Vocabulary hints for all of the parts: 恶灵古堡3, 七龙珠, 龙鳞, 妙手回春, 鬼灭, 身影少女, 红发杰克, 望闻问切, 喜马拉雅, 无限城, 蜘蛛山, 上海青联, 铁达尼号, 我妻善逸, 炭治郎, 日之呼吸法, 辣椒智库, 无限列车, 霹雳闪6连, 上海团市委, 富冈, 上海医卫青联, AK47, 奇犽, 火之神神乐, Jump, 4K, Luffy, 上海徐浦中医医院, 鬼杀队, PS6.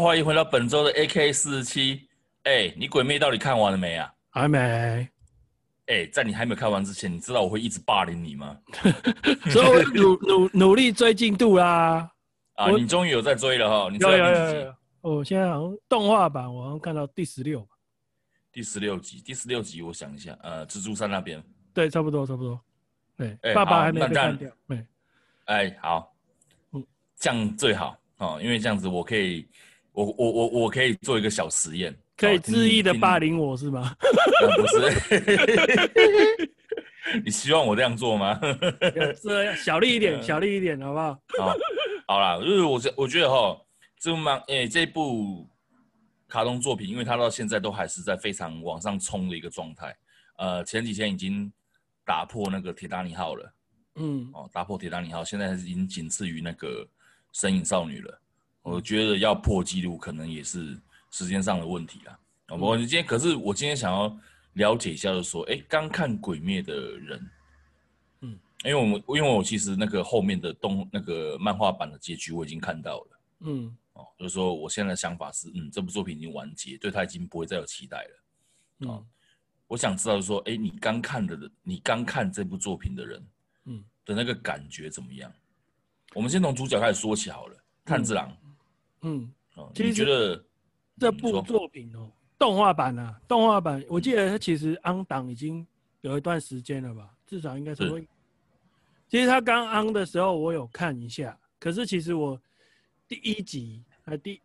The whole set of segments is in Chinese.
欢迎回到本周的 AK47。哎，你《鬼灭》到底看完了没啊？还没。哎，在你还没有看完之前，你知道我会一直霸凌你吗？所以我努力追进度啦。啊，你终于有在追了哈！你有有。我现在好像动画版，我好像看到第16吧。第16集，我想一下，蜘蛛山那边。对，差不多。对，爸爸还没被干掉。对。哎，好。这样最好。哦，因为这样子我可以做一个小实验，可以恣意的霸凌我是吗？不是，你希望我这样做吗？是小力一点，好不好？好啦，就是我觉得哈，这一部卡通作品，因为它到现在都还是在非常往上冲的一个状态，前几天已经打破那个铁达尼号了，嗯，哦，打破铁达尼号，现在已经仅次于那个。身影少女了，我觉得要破纪录可能也是时间上的问题啦。我今天想要了解一下，就是说，刚看《鬼灭》的人，嗯，因为我其实那个后面的那个漫画版的结局我已经看到了，嗯，哦，就是说我现在的想法是，这部作品已经完结，对它已经不会再有期待了，哦，我想知道就是说，你刚看这部作品的人，嗯，的那个感觉怎么样？我们先从主角开始说起好了，炭治郎。你觉得这部作品哦，动画版，我记得它其实安档已经有一段时间了吧，至少应该是。其实它刚安的时候我有看一下，可是其实我第一集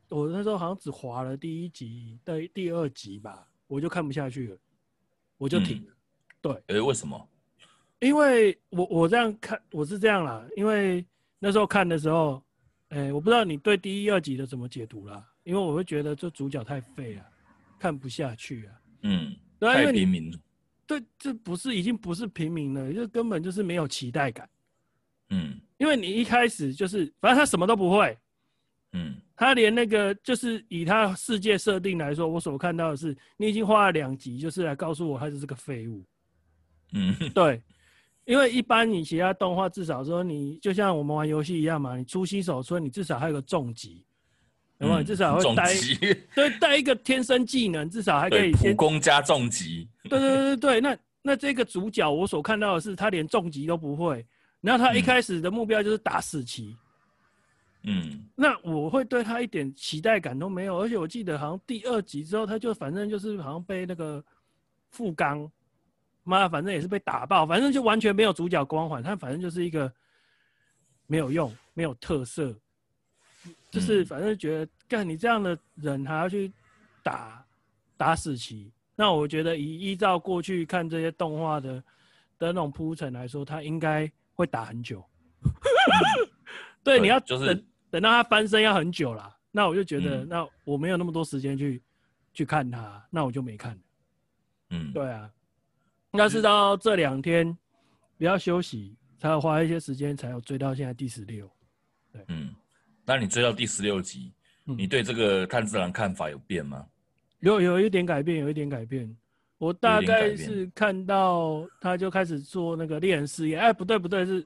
我那时候好像只滑了第一集、第二集吧，我就看不下去了，我就停了。对，为什么？因为我这样看，我是这样啦，因为。那时候看的时候，我不知道你对第一、二集的怎么解读啦，因为我会觉得这主角太废了，看不下去啊。太平民了。对，这已经不是平民了，这根本就是没有期待感。因为你一开始就是，反正他什么都不会。他连那个就是以他世界设定来说，我所看到的是，你已经花了2集，就是来告诉我他就是个废物。对。因为一般你其他动画至少说你就像我们玩游戏一样嘛，你出新手村你至少还有个重击，有没有？你至少会带一个天生技能，至少还可以先普攻加重击。对，那这个主角我所看到的是他连重击都不会，然后他一开始的目标就是打死棋。那我会对他一点期待感都没有，而且我记得好像第2集之后他就反正就是好像被那个富冈。反正也是被打爆，反正就完全没有主角光环，他反正就是一个没有用、没有特色，就是反正觉得干你这样的人还要去打死棋，那我觉得依照过去看这些动画的那种铺陈来说，他应该会打很久。对，你要等到他翻身要很久啦。那我就觉得，那我没有那么多时间去看他，那我就没看。对啊。但是到这2天比较休息，才有花一些时间，才有追到现在第16。对，那你追到第16集，你对这个炭治郎看法有变吗？有一点改变。我大概是看到他就开始做那个猎人试验，不对，是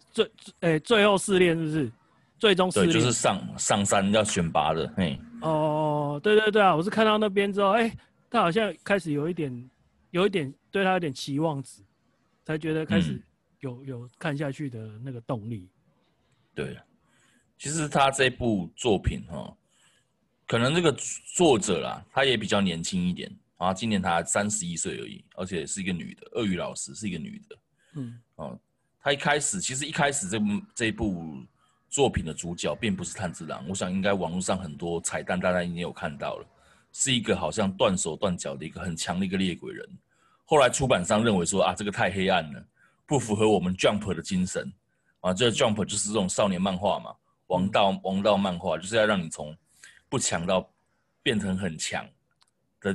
最后试炼是不是？最终试炼就是上山要选拔的，嘿。哦，对啊，我是看到那边之后，他好像开始有一点。对他有点期望值，才觉得开始有看下去的那个动力。对，其实他这部作品可能这个作者啦，他也比较年轻一点啊，今年他31岁而已，而且是一个女的，鳄鱼老师是一个女的。他一开始这部作品的主角并不是炭治郎，我想应该网络上很多彩蛋大家已经有看到了，是一个好像断手断脚的一个很强的一个猎鬼人。后来出版商认为说这个太黑暗了，不符合我们 Jump 的精神啊！这 Jump 就是这种少年漫画嘛，王道漫画就是要让你从不强到变成很强的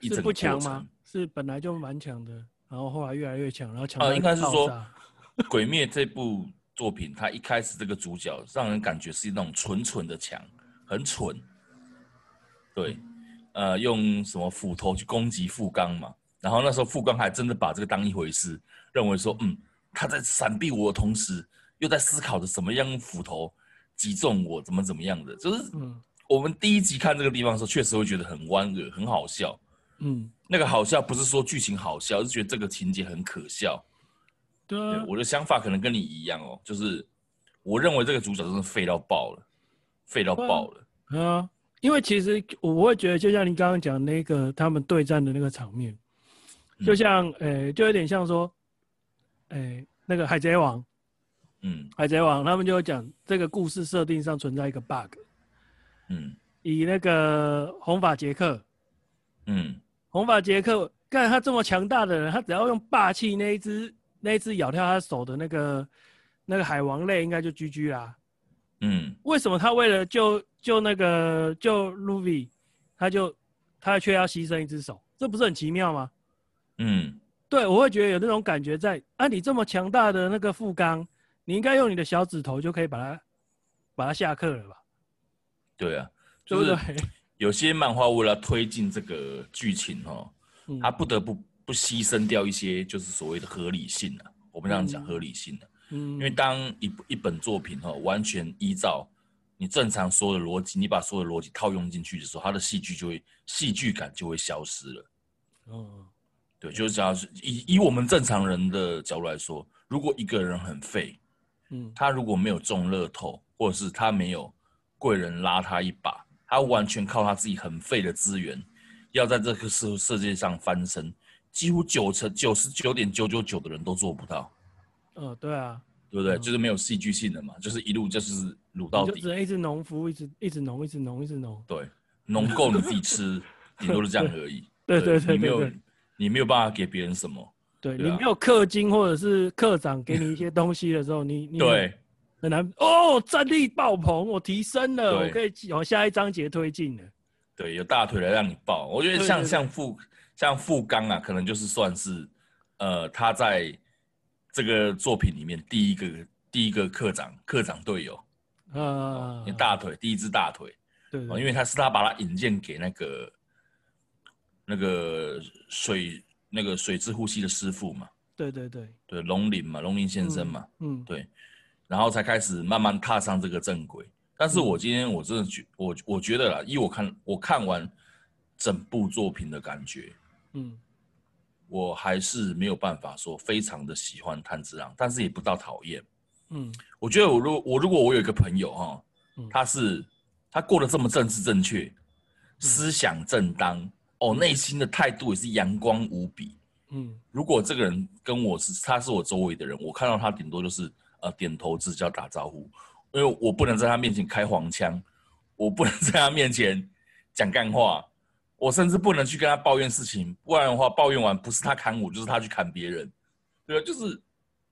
一整个过程。是不强吗？是本来就蛮强的，然后后来越来越强，然后强到应该是说，《鬼灭》这部作品，它一开始这个主角让人感觉是那种蠢的强，很蠢。对，用什么斧头去攻击富冈嘛？然后那时候富冈还真的把这个当一回事，认为说，他在闪避我的同时，又在思考着什么样斧头击中我，怎么样的，就是我们第一集看这个地方的时候，确实会觉得很弯恶，很好笑。嗯，那个好笑不是说剧情好笑，是觉得这个情节很可笑。对啊，我的想法可能跟你一样哦，就是我认为这个主角真的废到爆了，废到爆了。啊，因为其实我会觉得，就像你刚刚讲那个他们对战的那个场面，就像就有点像说，那个海贼王，嗯，海贼王他们就会讲这个故事设定上存在一个 bug， 嗯，以那个红发杰克，嗯，红发杰克，干他这么强大的人，他只要用霸气那一只咬掉他手的那个海王类，应该就 GG 啦。嗯，为什么他为了救那个救 Luffy， 他却要牺牲一只手？这不是很奇妙吗？嗯，对，我会觉得有那种感觉在。啊，你这么强大的那个富冈，你应该用你的小指头就可以把它下课了吧？对啊，就是有些漫画为了推进这个剧情哦，他不得不牺牲掉一些就是所谓的合理性啊。我们这样讲合理性啊。嗯，因为当一本作品哦，完全依照你正常说的逻辑，你把所有的逻辑套用进去的时候，它的戏剧感就会消失了。嗯，对，就是假如以我们正常人的角度来说，如果一个人很废，嗯，他如果没有中乐透，或者是他没有贵人拉他一把，他完全靠他自己很废的资源，要在这个世界上翻身，几乎99.999%的人都做不到。对啊，对不对？就是没有戏剧性的嘛，就是一路就是卤到底，就只能一直农夫，一直农。对，农够你自己吃，顶多是这样而已。对，你没有办法给别人什么。对啊，你没有氪金或者是课长给你一些东西的时候，你对很难哦，战力爆棚，我提升了，我可以往下一章节推进了。对，有大腿来让你爆。我觉得像富冈啊，可能就是算是他在这个作品里面第一个课长队友，大腿第一只大腿，对，因为他把他引荐给那个水之呼吸的师傅嘛，对，龙鳞嘛，龙鳞先生嘛，嗯，对，然后才开始慢慢踏上这个正轨。但是我今天我真的我觉得啦，以我看完整部作品的感觉，嗯。我还是没有办法说非常的喜欢炭治郎，但是也不到讨厌。嗯，我觉得我如果有一个朋友哈，他过得这么政治正确，思想正当，内心的态度也是阳光无比。嗯，如果这个人跟我他是我周围的人，我看到他顶多就是点头之交打招呼，因为我不能在他面前开黄腔，我不能在他面前讲干话。我甚至不能去跟他抱怨事情，不然的话，抱怨完不是他砍我，就是他去砍别人，对吧？就是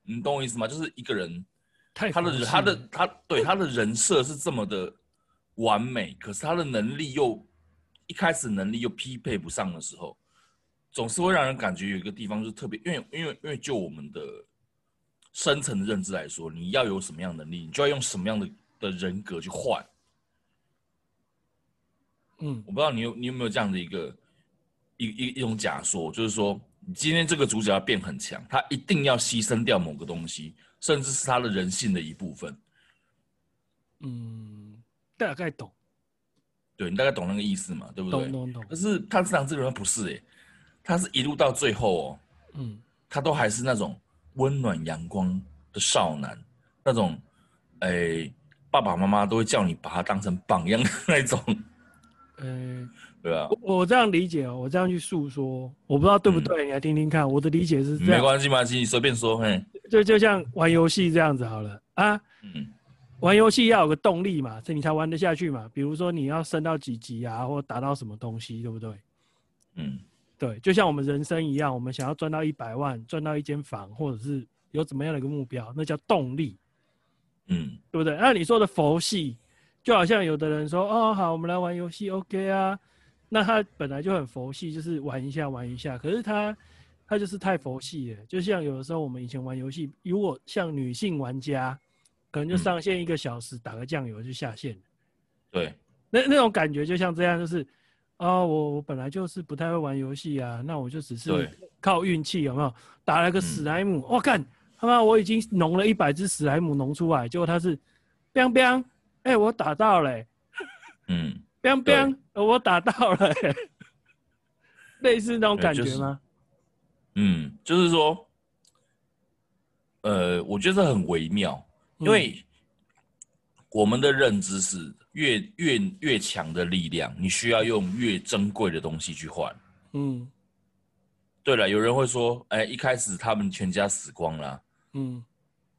你懂我意思吗？就是一个人，他的人设是这么的完美，可是他的能力又一开始能力又匹配不上的时候，总是会让人感觉有一个地方就是特别，因为就我们的深层的认知来说，你要有什么样的能力，你就要用什么样的人格去换。嗯，我不知道你有没有这样的一种假说，就是说，今天这个主角要变很强，他一定要牺牲掉某个东西，甚至是他的人性的一部分。嗯，大概懂。对，你大概懂那个意思嘛？对不对？懂。但是炭治郎这个人不是他是一路到最后他都还是那种温暖阳光的少男，那种爸爸妈妈都会叫你把他当成榜样的那种。对啊，我这样理解我这样去诉说，我不知道对不对，你来听听看。我的理解是这样，没关系嘛，你随便说。就像玩游戏这样子好了啊，玩游戏要有个动力嘛，所以你才玩得下去嘛。比如说你要升到几级啊，或达到什么东西，对不对？嗯，对，就像我们人生一样，我们想要赚到100万，赚到一间房，或者是有怎么样的一个目标，那叫动力。嗯，对不对？那你说的佛系。就好像有的人说哦好，我们来玩游戏 OK 啊，那他本来就很佛系，就是玩一下。可是他就是太佛系了，就像有的时候我们以前玩游戏，如果像女性玩家，可能就上线1个小时打个酱油就下线了。对，那种感觉就像这样，就是我本来就是不太会玩游戏啊，那我就只是靠运气，有没有？打了个史莱姆，哇干他妈我已经农了100只史莱姆农出来，结果他是 biang biang。我打到了，砰砰，我打到了、欸，类似那种感觉吗？嗯，就是说，我觉得很微妙，因为我们的认知是越强的力量，你需要用越珍贵的东西去换。嗯，对了，有人会说，哎、欸，一开始他们全家死光了、啊，嗯，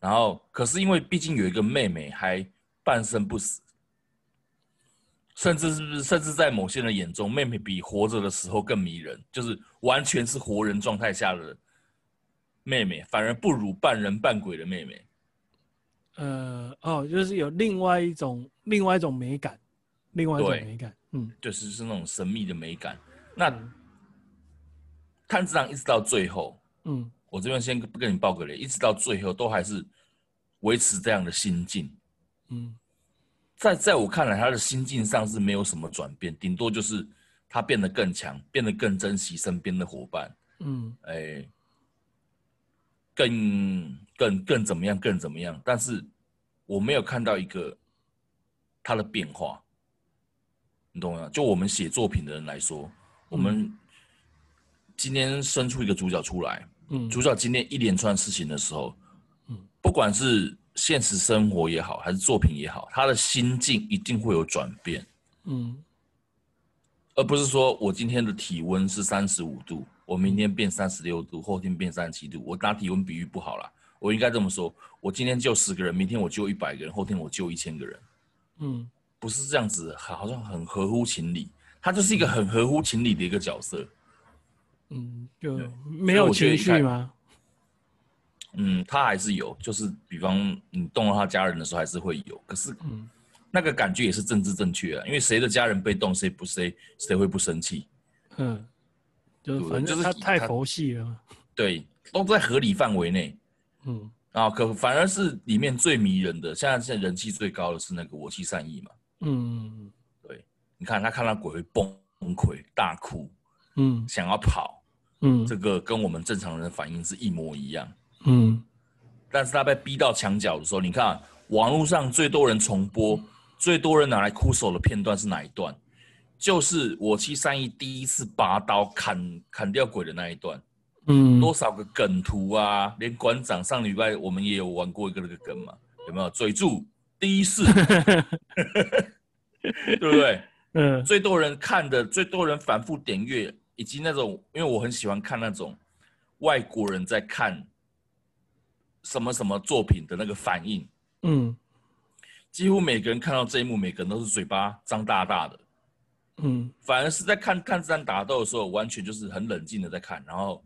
然后可是因为毕竟有一个妹妹还半生不死，甚至在某些人眼中，妹妹比活着的时候更迷人，就是完全是活人状态下的妹妹，反而不如半人半鬼的妹妹。就是有另外一种美感，另外一种美感，嗯，就是那种神秘的美感。那炭治郎一直到最后，嗯，我这边先不跟你爆个雷，一直到最后都还是维持这样的心境，嗯，在我看来，他的心境上是没有什么转变，顶多就是他变得更强，变得更珍惜身边的伙伴，嗯，哎，更怎么样，更怎么样，但是我没有看到一个他的变化，你懂吗？就我们写作品的人来说，我们今天生出一个主角出来，嗯，主角今天一连串事情的时候，嗯，不管是现实生活也好，还是作品也好，他的心境一定会有转变，嗯，而不是说我今天的体温是35度，我明天变36度，后天变37度。我拿体温比喻不好啦，我应该这么说：我今天救10个人，明天我救100个人，后天我救1000个人。嗯，不是这样子，好像很合乎情理。他就是一个很合乎情理的一个角色。嗯，就没有情绪吗？嗯，他还是有，就是比方你动到他家人的时候，还是会有。可是，那个感觉也是政治正确啊，因为谁的家人被动，谁会不生气？嗯，就是反正他太佛系了嘛。对，都在合理范围内。嗯，啊，可反而是里面最迷人的，现在人气最高的是那个我妻善逸嘛。嗯，对，你看他看到鬼会崩溃大哭，嗯，想要跑，嗯，这个跟我们正常人的反应是一模一样。嗯，但是他被逼到墙角的时候，你看、啊、网络上最多人重播、最多人拿来哭手的片段是哪一段？就是我妻善逸第一次拔刀砍掉鬼的那一段。嗯，多少个梗图啊！连馆长上礼拜我们也有玩过一个那个梗嘛，有没有？嘴住第一式，对不对？嗯，最多人看的、最多人反复点阅，以及那种，因为我很喜欢看那种外国人在看什么什么作品的那个反应。嗯，几乎每个人看到这一幕，每个人都是嘴巴张大大的。嗯，反而是在看炭治郎打斗的时候，完全就是很冷静的在看，然后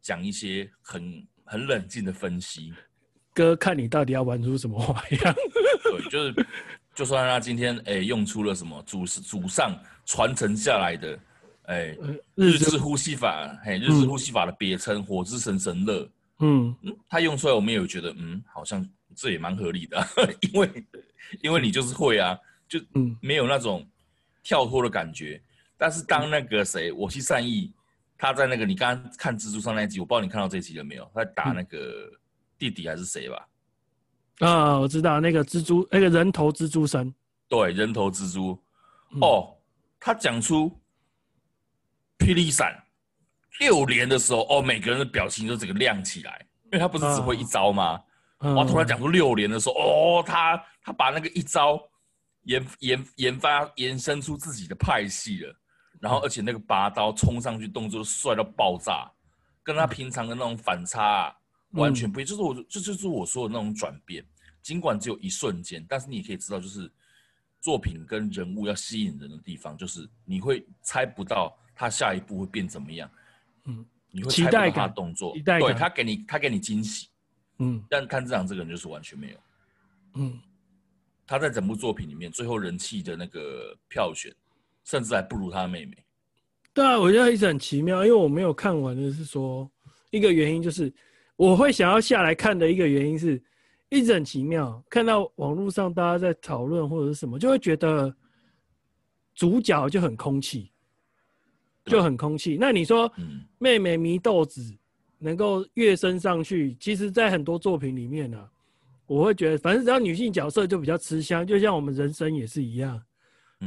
讲一些很冷静的分析，哥看你到底要玩出什么花样。对，就是就算他今天用出了什么祖上传承下来的日之呼吸法，日之呼吸法的别称火之神神乐，他用出来我们也有觉得好像这也蛮合理的、啊，因为你就是会啊，就没有那种跳脱的感觉。但是当那个我妻善逸。他在那个你刚刚看蜘蛛上那一集，我不知道你看到这一集了没有？他打那个弟弟还是谁吧？啊，我知道那个蜘蛛，那个人头蜘蛛神。对，人头蜘蛛。哦，他讲出霹雳闪6连的时候，哦，每个人的表情都整个亮起来，因为他不是只会一招吗？哇，突然讲出6连的时候，哦，他把那个一招延伸出自己的派系了。然后，而且那个拔刀冲上去动作帅到爆炸，跟他平常的那种反差、啊、完全不一样。就是我说的那种转变，尽管只有一瞬间，但是你也可以知道，就是作品跟人物要吸引人的地方，就是你会猜不到他下一步会变怎么样。嗯，你会猜不到他的动作，对他给你惊喜。嗯，但炭治郎这个人就是完全没有。嗯，他在整部作品里面最后人气的那个票选。甚至还不如他妹妹。对啊，我觉得一直很奇妙，因为我没有看完的是说，一个原因就是我会想要下来看的一个原因是，一直很奇妙，看到网络上大家在讨论或者是什么，就会觉得主角就很空气，就很空气。那你说，妹妹祢豆子能够跃升上去，其实在很多作品里面呢、啊，我会觉得，反正只要女性角色就比较吃香，就像我们人生也是一样。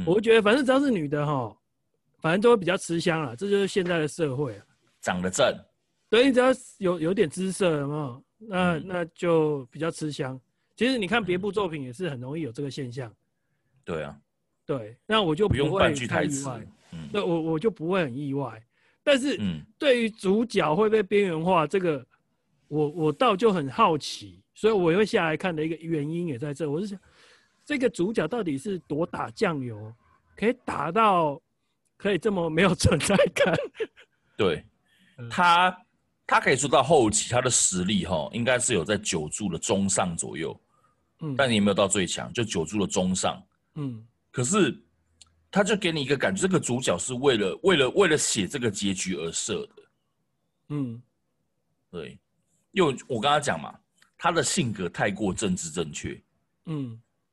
我觉得反正只要是女的哈，反正都会比较吃香啦，这就是现在的社会啊。长得正，对，你只要有点姿色，有没有？那就比较吃香。其实你看别部作品也是很容易有这个现象。对啊，对，那我就不用半句台词，对，我就不会很意外。但是对于主角会被边缘化这个，我倒就很好奇，所以我会下来看的一个原因也在这。我是想，这个主角到底是多打酱油，可以打到可以这么没有存在感？对，他可以做到后期，他的实力哈，应该是有在9柱的中上左右，但也没有到最强，就9柱的中上，可是他就给你一个感觉，这个主角是为了写这个结局而设的，对，因为我刚刚讲嘛，他的性格太过政治正确，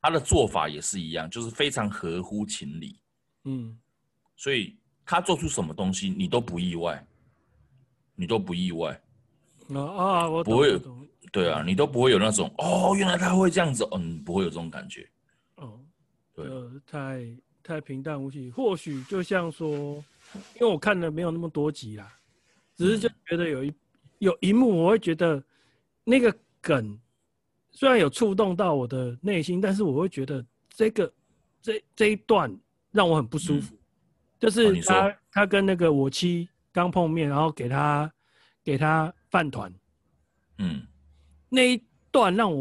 他的做法也是一样，就是非常合乎情理，所以他做出什么东西你都不意外。你都不意外，我懂，不会，对啊，你都不会有那种哦，原来他会这样子，不会有这种感觉，对，太平淡无奇。或许就像说，因为我看了没有那么多集啦，只是就觉得有一幕，我会觉得那个梗虽然有触动到我的内心，但是我会觉得这一段让我很不舒服，就是他跟那个我妻刚碰面，然后给他饭团，那一段让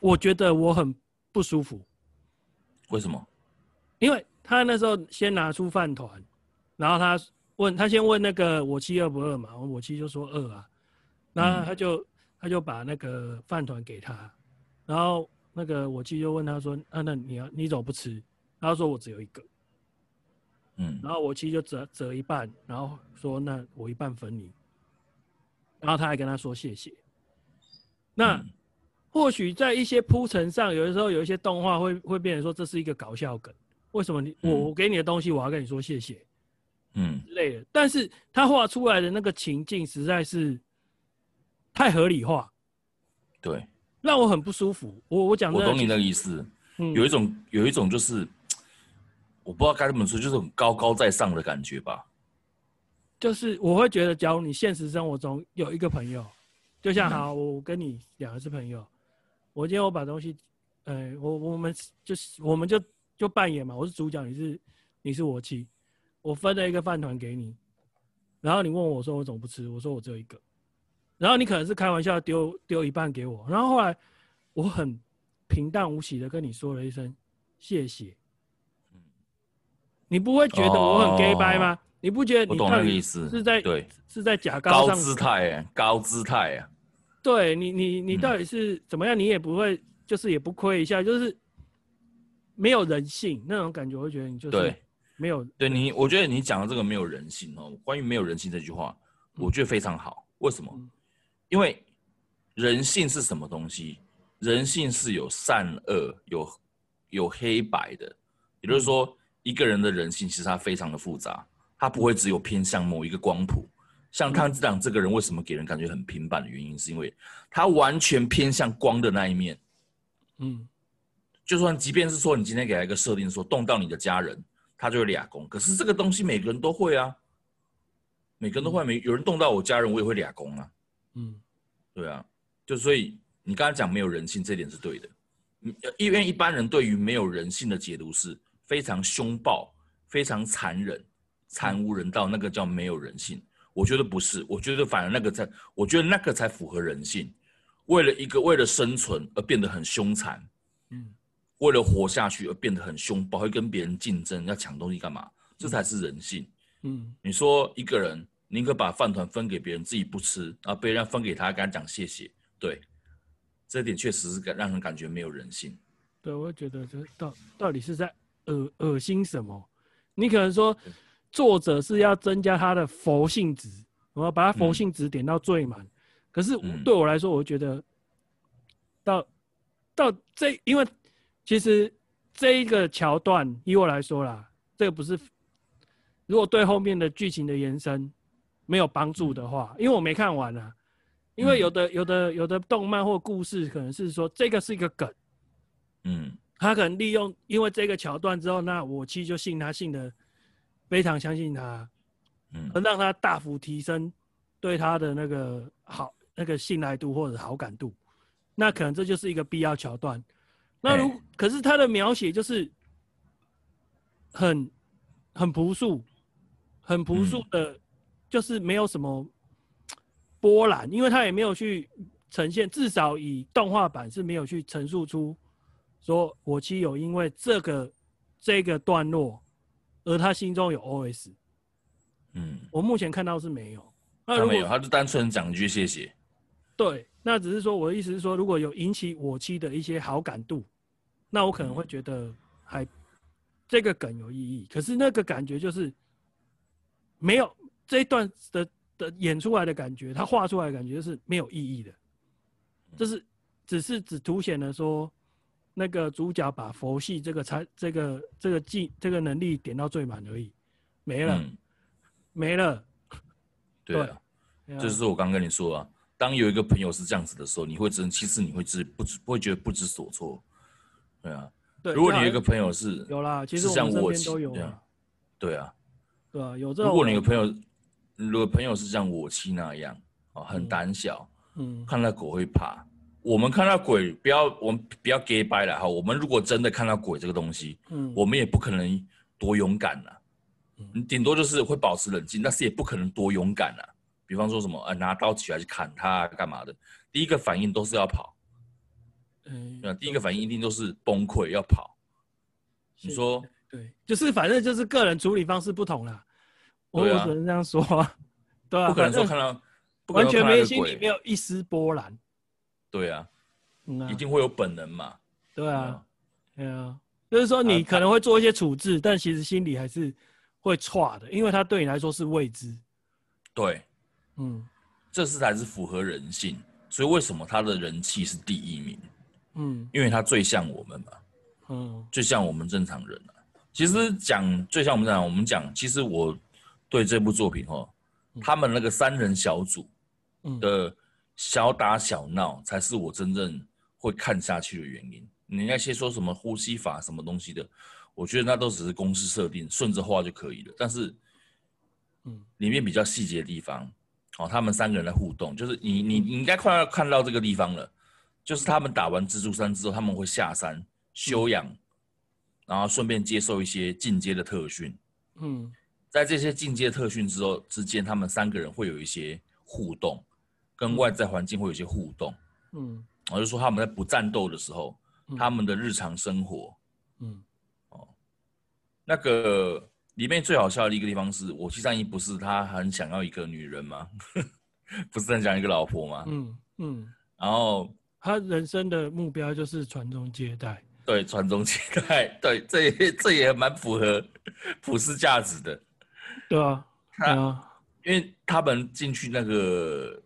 我觉得我很不舒服。为什么？因为他那时候先拿出饭团，然后他先问那个我妻饿不饿嘛，我妻就说饿啊，然后他就把那个饭团给他，然后那个我妻就问他说，那你怎么不吃？他说我只有一个。然后我妻就折一半，然后说那我一半分你，然后他还跟他说谢谢。那或许在一些铺陈上，有的时候有一些动画会变成说这是一个搞笑梗，为什么我给你的东西我要跟你说谢谢，之类的。但是他画出来的那个情境实在是太合理化，对，让我很不舒服。我讲真的，我懂你的意思，有一种就是。我不知道该怎么说，就是很高高在上的感觉吧。就是我会觉得，假如你现实生活中有一个朋友，就像好，我跟你两个是朋友，我今天我把东西，我们就扮演嘛，我是主角，你是我妻，我分了一个饭团给你，然后你问我说我怎么不吃，我说我只有一个，然后你可能是开玩笑丢一半给我，然后后来我很平淡无奇的跟你说了一声谢谢。你不会觉得我很 gay 掰吗？你不觉得你到底是在假高上高姿态耶，高姿态啊！对你到底是怎么样？你也不会，就是也不亏一下，就是没有人性那种感觉。我会觉得你就是没有对你，我觉得你讲的这个没有人性哦。关于没有人性这句话，我觉得非常好。为什么？因为人性是什么东西？人性是有善恶，有黑白的，也就是说。一个人的人性其实他非常的复杂，他不会只有偏向某一个光谱。像炭治郎这个人为什么给人感觉很平板的原因，是因为他完全偏向光的那一面。就算即便是说你今天给他一个设定说动到你的家人，他就会俩攻。可是这个东西每个人都会啊，每个人都会，有人动到我家人，我也会俩攻啊。对啊，就所以你刚才讲没有人性这点是对的，因为一般人对于没有人性的解读是。非常凶暴，非常残忍，惨无人道，那个叫没有人性。我觉得不是，我觉得反而那个才符合人性。为了生存而变得很凶残，为了活下去而变得很凶暴，会跟别人竞争，要抢东西干嘛？这才是人性。你说一个人宁可把饭团分给别人，自己不吃啊，别人分给他，跟他讲谢谢，对，这一点确实是让人感觉没有人性。对，我觉得这到底是在。恶心什么？你可能说，作者是要增加他的佛性值，然后把他佛性值点到最满。可是对我来说，我觉得到这，因为其实这一个桥段，以我来说啦，这个不是，如果对后面的剧情的延伸没有帮助的话，因为我没看完啊。因为有的动漫或故事，可能是说这个是一个梗，他可能利用因为这个桥段之后，那我其实就信他，信的非常相信他，嗯，让他大幅提升对他的那个好那个信赖度或者好感度。那可能这就是一个必要桥段。那如、欸、可是他的描写就是很朴素的、嗯，就是没有什么波澜，因为他也没有去呈现，至少以动画版是没有去陈述出说我妻有因为这个段落而他心中有 OS。嗯，我目前看到是没有。那如果他没有，他就单纯讲一句谢谢。对，那只是说我的意思是说，如果有引起我妻的一些好感度，那我可能会觉得还。这个梗有意义，可是那个感觉就是没有这一段的演出来的感觉，他画出来的感觉就是没有意义的，就是只凸显了说那个主角把佛系这个能力点到最满而已，没了。对啊，这、啊就是我刚跟你说啊，当有一个朋友是这样子的时候，你会真其实你会不会觉得不知所措，对啊。如果你有一个朋友是有啦，其实我们身边都有啊，对啊，对啊，有这种。如果朋友是像我妻那样啊，很胆小，嗯，看到鬼会怕。我们看到鬼，我们不要 假掰啦哈。我们如果真的看到鬼这个东西，嗯，我们也不可能多勇敢啦，你顶多就是会保持冷静，但是也不可能多勇敢啦。比方说什么拿刀起来去砍他干嘛的，第一个反应都是要跑。第一个反应一定都是崩溃要跑。你说对，就是反正就是个人处理方式不同啦。我只能这样说啊，对啊，不可能说看到完全没心里没有一丝波澜。对啊，一定会有本能嘛。对啊，对啊，就是说你可能会做一些处置，但其实心里还是会歘的，因为它对你来说是未知。对，嗯，这是才是符合人性，所以为什么他的人气是第一名？嗯，因为他最像我们嘛，嗯，最像我们正常人啊。其实讲最像我们正常人，我们讲，其实我对这部作品哦，他们那个三人小组的小打小闹，才是我真正会看下去的原因。你那些说什么呼吸法什么东西的，我觉得那都只是公式设定，顺着画就可以了。但是，里面比较细节的地方，哦，他们三个人的互动，就是你应该快要看到这个地方了。就是他们打完蜘蛛山之后，他们会下山休养，然后顺便接受一些进阶的特训。嗯，在这些进阶特训之间，他们三个人会有一些互动，跟外在环境会有一些互动。嗯，我就说他们在不战斗的时候，他们的日常生活。嗯，哦，那个里面最好笑的一个地方是，我七三一不是他很想要一个女人吗？不是很想要一个老婆吗？嗯嗯，然后。他人生的目标就是传宗接代，对，传宗接代，对，这也蛮符合普世价值的，对啊，因为他们进去那个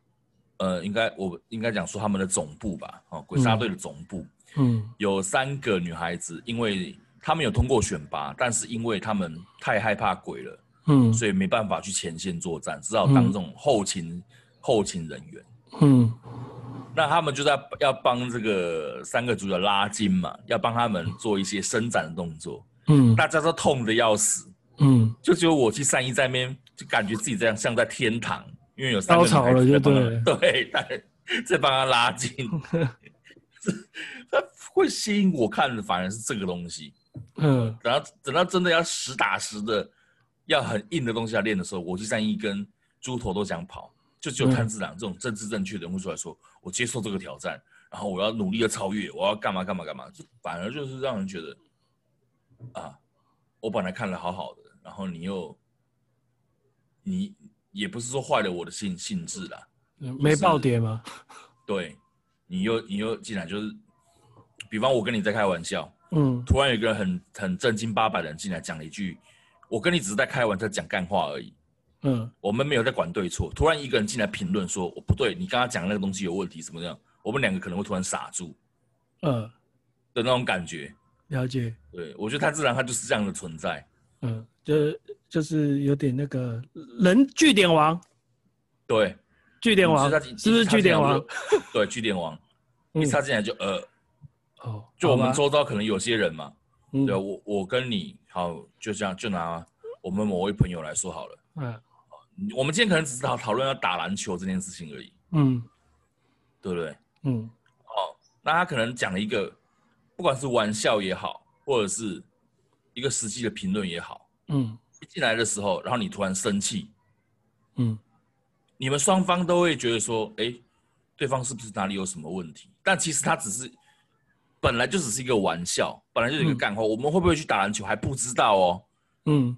我应该讲说他们的总部吧，哦，鬼杀队的总部，嗯，有三个女孩子，因为他们有通过选拔，但是因为他们太害怕鬼了，嗯，所以没办法去前线作战，只好当这种后勤人员，嗯。那他们就在要帮这个三个主角拉筋嘛，要帮他们做一些伸展的动作。嗯，大家都痛得要死。嗯，就只有我去三一在那边，就感觉自己这样像在天堂，因为有三个女孩子在帮他，对，在帮他拉筋。他会吸引我看的反而是这个东西。嗯，等到真的要实打实的，要很硬的东西要练的时候，我去三一跟猪头都想跑。就只有炭治郎这种政治正确的人会出来说：“我接受这个挑战，然后我要努力的超越，我要干嘛干嘛干嘛。”反而就是让人觉得，啊，我本来看了好好的，然后你也不是说坏了我的性质啦，没爆点吗？对，你又进来就是，比方我跟你在开玩笑，嗯，突然有一个人很正经八百的人进来讲了一句：“我跟你只是在开玩笑，讲干话而已。”嗯，我们没有在管对错。突然一个人进来评论说：“我不对，你刚刚讲的那个东西有问题，怎么样？”我们两个可能会突然傻住，的那种感觉。了解。对，我觉得他自然他就是这样的存在。嗯，就是有点那个人据点王。对，据点王是不是据点王？对，据点王。一插进来就哦，就我们周遭可能有些人嘛，对、啊，我跟你好，就这样，就拿我们某位朋友来说好了，嗯，我们今天可能只是讨论要打篮球这件事情而已，嗯，对不对？嗯，哦，那他可能讲了一个，不管是玩笑也好，或者是一个实际的评论也好，嗯，一进来的时候，然后你突然生气，嗯，你们双方都会觉得说，哎，对方是不是哪里有什么问题？但其实他只是。本来就只是一个玩笑，本来就是一个干话。我们会不会去打篮球还不知道哦。嗯，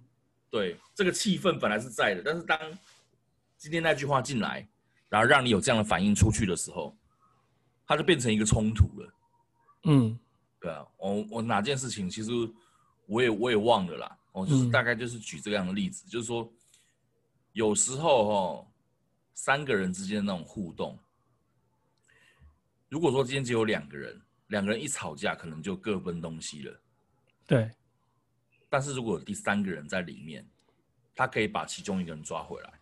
对，这个气氛本来是在的，但是当今天那句话进来，然后让你有这样的反应出去的时候，它就变成一个冲突了。嗯，对啊，我哪件事情其实我也忘了啦。我就是大概就是举这样的例子，就是说有时候哦，三个人之间的那种互动，如果说今天只有两个人。两个人一吵架，可能就各奔东西了。对。但是如果有第三个人在里面，他可以把其中一个人抓回来，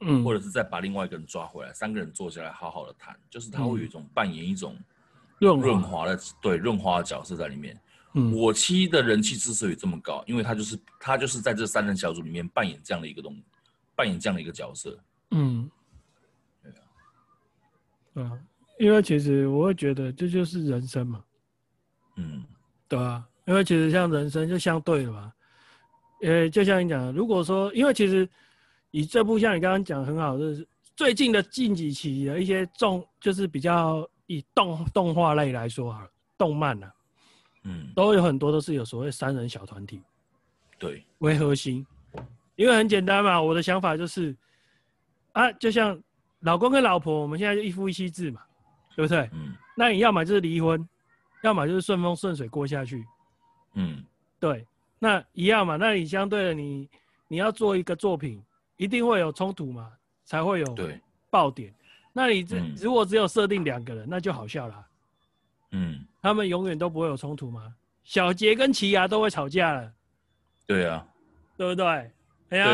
嗯，或者是再把另外一个人抓回来，三个人坐下来好好的谈，就是他会有一种扮演一种润滑的对润滑的角色在里面。嗯，我妻的人气之所以这么高，因为他就是在这三人小组里面扮演这样的一个角色。嗯，对啊，嗯。因为其实我会觉得这就是人生嘛，嗯，对啊，因为其实像人生就相对的嘛，就像你讲的，如果说，因为其实以这部像你刚刚讲很好的，最近的近几期的一些就是比较以动画类来说啊，动漫啊，嗯，都有很多都是有所谓三人小团体，对，为核心，因为很简单嘛，我的想法就是，啊，就像老公跟老婆，我们现在就一夫一妻制嘛。对不对？嗯，那你要么就是离婚，要么就是顺风顺水过下去。嗯，对，那一样嘛。那你相对的你要做一个作品，一定会有冲突嘛，才会有爆点。那你如果只有设定两个人，那就好笑啦。嗯，他们永远都不会有冲突嘛。小杰跟奇犽都会吵架了。对啊，对不对？哎呀，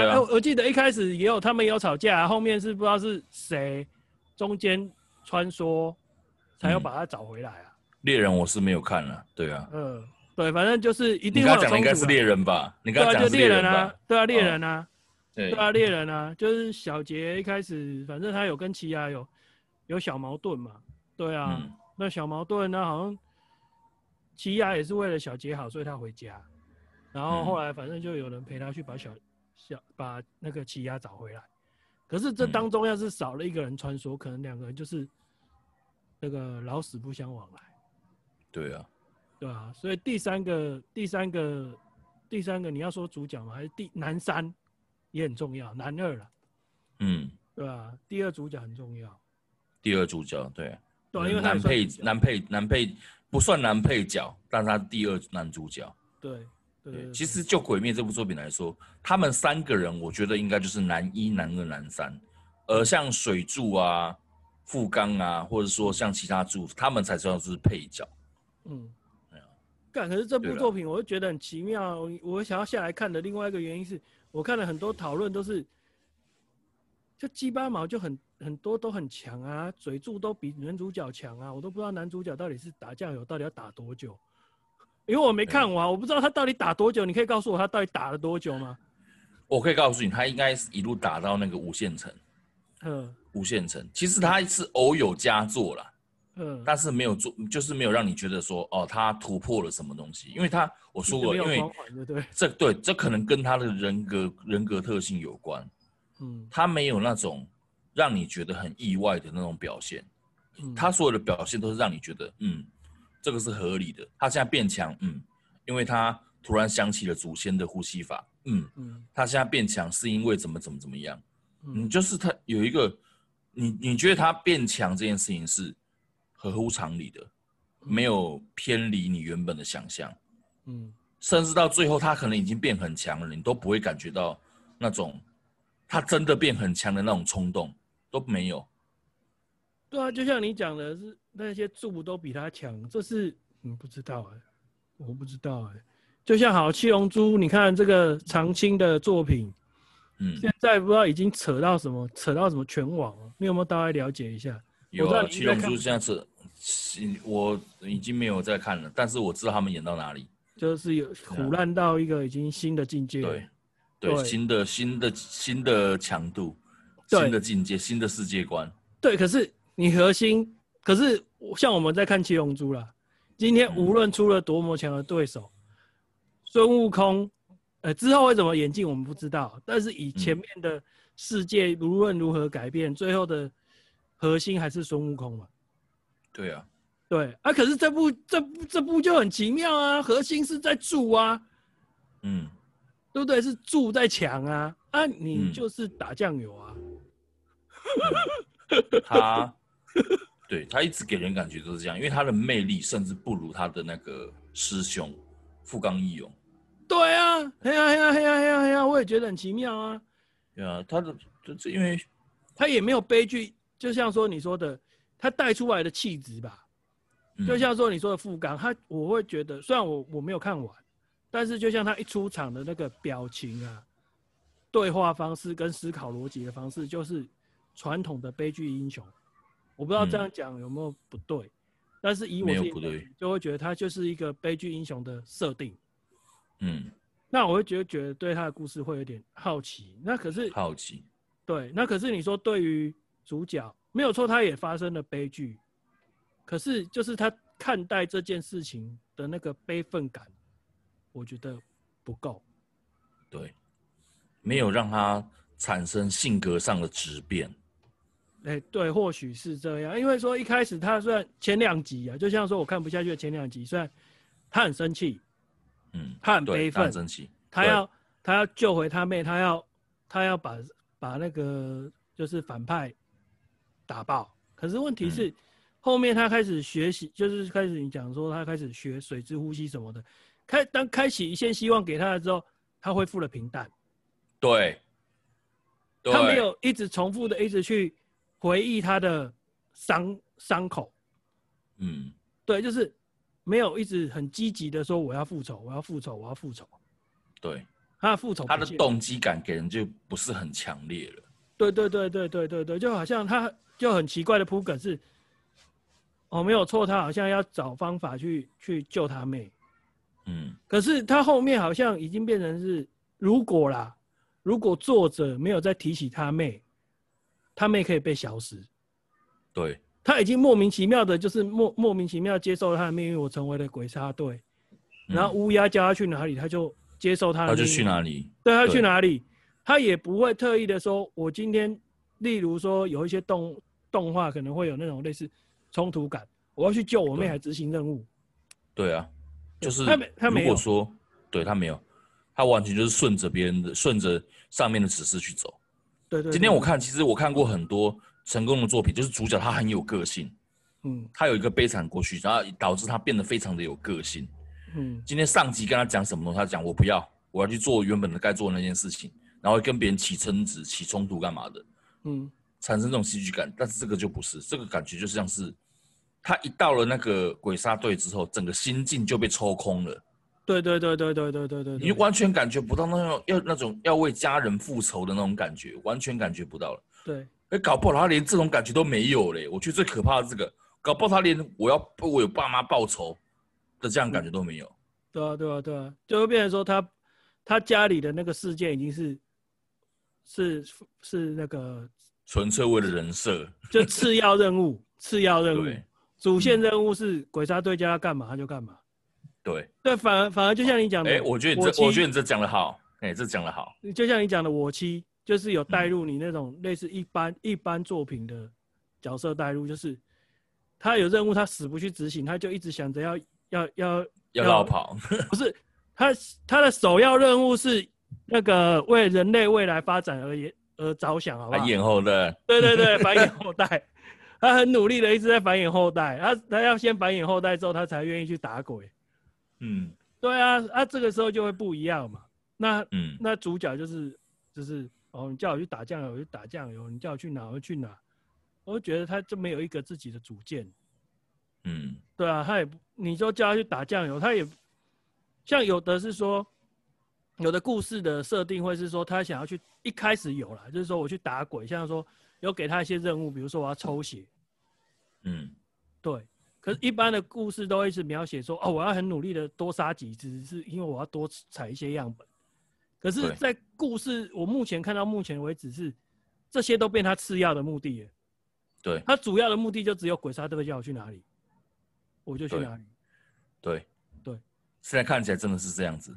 对啊，我记得一开始他们也有吵架，后面是不知道是谁中间穿梭。才要把它找回来啊！猎人我是没有看了，对啊，嗯，对，反正就是一定会有冲突。你刚刚讲的应该是猎人吧？你刚刚讲的是猎人啊，对啊，猎人啊，对啊，猎人啊，就是小杰一开始，反正他有跟奇犽有小矛盾嘛，对啊，嗯、那小矛盾呢，好像奇犽也是为了小杰好，所以他回家，然后后来反正就有人陪他去把把那个奇犽找回来，可是这当中要是少了一个人穿梭，可能两个人就是。那个老死不相往来，对啊，对啊，所以第三个，你要说主角嘛，还是男三也很重要，男二啦，嗯，对啊，第二主角很重要，第二主角对，对、啊，因为男配不算男配角，但是他第二男主角，对，其实就《鬼灭》这部作品来说，他们三个人，我觉得应该就是男一、男二、男三，而像水柱啊。富冈啊，或者说像其他主，他们才算是配角。嗯，干、可是这部作品，我就觉得很奇妙。我想要下来看的另外一个原因是，我看了很多讨论都是，就鸡巴毛就很多都很强啊，嘴柱都比男主角强啊，我都不知道男主角到底是打酱油到底要打多久，因为我没看完，我不知道他到底打多久。你可以告诉我他到底打了多久吗？我可以告诉你，他应该一路打到那个无限城。嗯。无限城，其实他是偶有佳作啦，嗯，但是没有做，就是没有让你觉得说，哦，他突破了什么东西，因为他我说过，因为这可能跟他的人格特性有关，嗯，他没有那种让你觉得很意外的那种表现，嗯，他所有的表现都是让你觉得，嗯，这个是合理的，他现在变强，嗯，因为他突然想起了祖先的呼吸法，嗯，他现在变强是因为怎么样，嗯，就是他有一个。你觉得他变强这件事情是合乎常理的，没有偏离你原本的想象，嗯，甚至到最后他可能已经变很强了，你都不会感觉到那种他真的变很强的那种冲动都没有。对啊，就像你讲的是那些柱都比他强，这是不知道哎、欸，我不知道哎、欸。就像好七龙珠，你看这个长青的作品。嗯，现在不知道已经扯到什么拳王了，你有没有大概了解一下？有啊，七龙珠现在我已经没有在看了，但是我知道他们演到哪里，就是有腐烂到一个已经新的境界，对对，新的强度，新的境界，新的世界观，对。可是你核心，可是像我们在看七龙珠啦，今天无论出了多么强的对手，孙悟空，之后会怎么演进我们不知道，但是以前面的世界无论如何改变，最后的核心还是孙悟空嘛。对啊，对啊，可是这部就很奇妙啊，核心是在住啊，嗯，对不对？是住在抢啊，啊，你就是打酱油啊。他，对他一直给人感觉都是这样，因为他的魅力甚至不如他的那个师兄富冈义勇。对啊，哎呀哎呀哎呀哎呀哎呀，我也觉得很奇妙啊。对啊，他的就是因为他也没有悲剧，就像说你说的。他带出来的气质吧，就像说你说的富冈，我会觉得，虽然我没有看完，但是就像他一出场的那个表情啊，对话方式跟思考逻辑的方式，就是传统的悲剧英雄。我不知道这样讲有没有不对，但是以我自己的就会觉得他就是一个悲剧英雄的设定。嗯，那我会觉得对他的故事会有点好奇。那可是好奇，对，那可是你说对于主角。没有错，他也发生了悲剧，可是就是他看待这件事情的那个悲愤感，我觉得不够。对，没有让他产生性格上的质变。哎，对，或许是这样，因为说一开始他虽然前两集啊，就像说我看不下去的前两集，虽然他很生气，嗯，他很悲愤，生气，他要救回他妹，他要把那个就是反派。打爆，可是问题是，后面他开始学习，就是开始你讲说他开始学水之呼吸什么的，当开启一线希望给他的之后，他恢复了平淡。对，他没有一直重复的一直去回忆他的伤口。嗯，对，就是没有一直很积极的说我要复仇。对，他的复仇，他的动机感给人就不是很强烈了。对，就好像他。就很奇怪的铺梗是，哦，没有错，他好像要找方法去救他妹，嗯，可是他后面好像已经变成是，如果作者没有再提起他妹，他妹可以被消失，对，他已经莫名其妙的，就是莫名其妙接受他的命运，我成为了鬼杀队，然后乌鸦叫他去哪里，他就接受他的命运，他就去哪里，对，他去哪里，他也不会特意的说，我今天，例如说有一些动画可能会有那种类似冲突感，我要去救我妹还执行任务。对啊，就是他如果说对他没有，他完全就是顺着别人的顺着上面的指示去走。对，今天我看，其实我看过很多成功的作品，就是主角他很有个性，嗯，他有一个悲惨过去，然后导致他变得非常的有个性。嗯，今天上级跟他讲什么，他讲我不要，我要去做原本的该做的那件事情，然后跟别人起争执、起冲突干嘛的。嗯，产生这种戏剧感，但是这个就不是，这个感觉就像是他一到了那个鬼杀队之后，整个心境就被抽空了。对，你完全感觉不到那种要为家人复仇的那种感觉，完全感觉不到了。对，搞不好他连这种感觉都没有嘞。我觉得最可怕的是这个，搞不好他连我有爸妈报仇的这样感觉都没有。对啊，就会变成说他家里的那个事件已经是那个纯粹为了人设，就次要任务，主线任务是鬼杀队叫他干嘛他就干嘛，对，反而就像你讲的，我觉得你这讲得好，这讲得好，就像你讲的我妻，就是有带入你那种类似一般作品的角色带入，就是他有任务他死不去执行，他就一直想着要绕跑，不是他的首要任务是。那个为人类未来发展而着想，好不好？繁衍后代。对，繁衍后代，他很努力的一直在繁衍后代，他要先繁衍后代之后，他才愿意去打鬼。嗯，对啊，这个时候就会不一样嘛。那主角就是哦，你叫我去打酱油，我就打酱油；你叫我去哪，我就去哪。我就觉得他就没有一个自己的主见。嗯，对啊，他也你说叫他去打酱油，他也像有的是说。有的故事的设定会是说，他想要去一开始有啦，就是说我去打鬼，像说有给他一些任务，比如说我要抽血，嗯，对。可是，一般的故事都一直描写说，哦，我要很努力的多杀几只，是因为我要多采一些样本。可是，在故事我目前看到目前为止是，这些都变他次要的目的了。对，他主要的目的就只有鬼杀队叫我去哪里，我就去哪里。对对，现在看起来真的是这样子。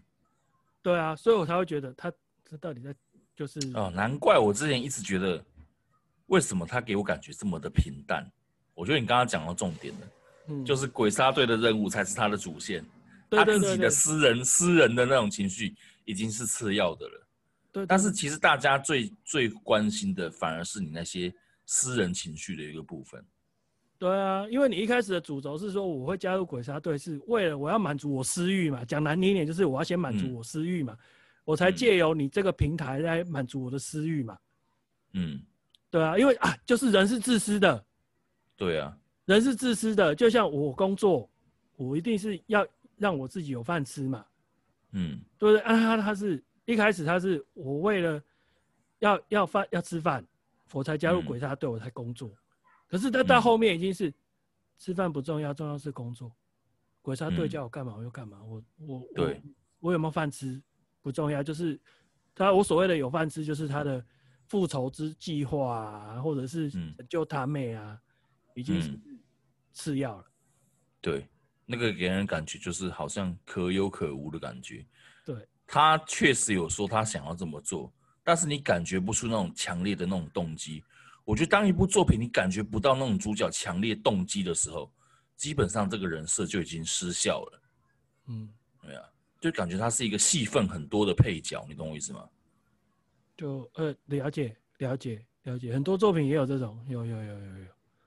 对啊，所以我才会觉得他这到底在就是哦，难怪我之前一直觉得，为什么他给我感觉这么的平淡？我觉得你刚刚讲到重点了。嗯、就是鬼杀队的任务才是他的主线，对对对对，他自己的私人的那种情绪已经是次要的了。对， 对， 对。但是其实大家最关心的反而是你那些私人情绪的一个部分。对啊，因为你一开始的主轴是说我会加入鬼杀队是为了我要满足我私欲嘛，讲难听一点就是我要先满足我私欲嘛，我才借由你这个平台来满足我的私欲嘛。嗯，对啊，因为啊，就是人是自私的。对啊。人是自私的，就像我工作，我一定是要让我自己有饭吃嘛，嗯，对不对？啊，他是一开始他是我为了要吃饭，我才加入鬼杀队，我才工作。可是他到后面已经是、吃饭不重要，重要是工作。鬼杀队叫我干嘛我就干嘛，我有没有饭吃不重要，就是他我所谓的有饭吃就是他的复仇之计划啊，或者是拯救他妹啊。已经是次要了、对，那个给人感觉就是好像可有可无的感觉。对，他确实有说他想要这么做，但是你感觉不出那种强烈的那种动机。我觉得当一部作品你感觉不到那种主角强烈动机的时候，基本上这个人设就已经失效了。嗯，对啊，就感觉他是一个戏份很多的配角，你懂我意思吗？就了解，很多作品也有这种，有。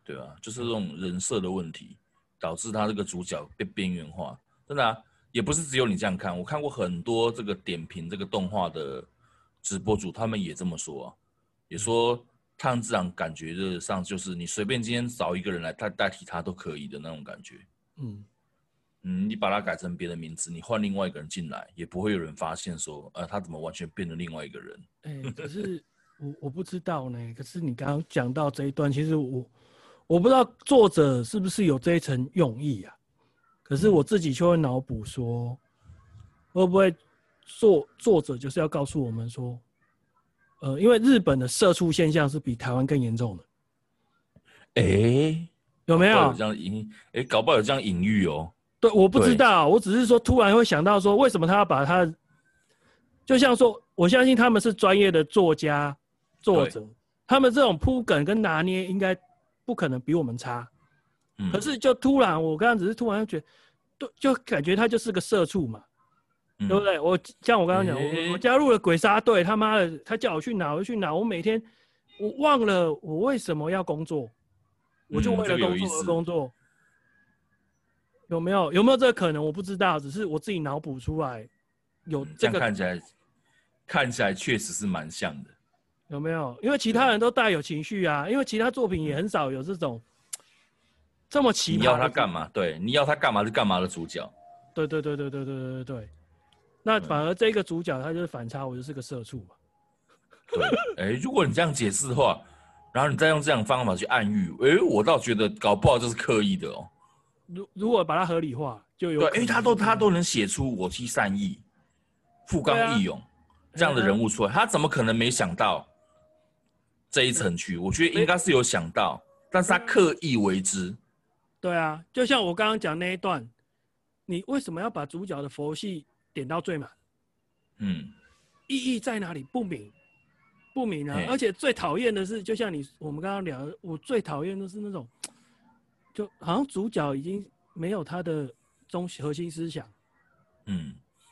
对啊，就是这种人设的问题，导致他这个主角被边缘化。真的啊，也不是只有你这样看，我看过很多这个点评这个动画的直播主，他们也这么说啊，也说炭治郎感觉得上就是你随便今天找一个人来代替他都可以的那种感觉。嗯，你把他改成别的名字，你换另外一个人进来，也不会有人发现说，他怎么完全变成另外一个人？可是我不知道呢。可是你刚刚讲到这一段，其实我不知道作者是不是有这一层用意啊，可是我自己却会脑补说，会不会作者就是要告诉我们说，因为日本的社畜现象是比台湾更严重的。有没有？搞不好有这样隐喻哦。对，我不知道，我只是说突然会想到说，为什么他要把他，就像说，我相信他们是专业的作家、作者，他们这种铺梗跟拿捏应该。不可能比我们差，可是就突然，我刚刚只是突然觉得，就感觉他就是个社畜嘛，对不对？我像我刚刚讲，我加入了鬼杀队，他妈的，他叫我去哪我就去哪，我每天我忘了我为什么要工作，我就为了工作而工作，有没有这个可能？我不知道，只是我自己脑补出来有这个。看起来确实是蛮像的。有没有？因为其他人都带有情绪啊，因为其他作品也很少有这种这么奇葩。你要他干嘛？对，你要他干嘛就干嘛的主角。对。那反而这个主角他就是反差，我就是个社畜嘛。对，如果你这样解释的话，然后你再用这样的方法去暗喻，我倒觉得搞不好就是刻意的哦。如果把它合理化，就有可能。对，因为他都能写出我妻善意、富冈义勇、这样的人物出来，他怎么可能没想到？这一层去，我觉得应该是有想到，但是他刻意为之。对啊，就像我刚刚讲那一段，你为什么要把主角的佛系点到最满？意义在哪里？不明啊！而且最讨厌的是，就像我们刚刚聊，我最讨厌的是那种，就好像主角已经没有他的核心思想。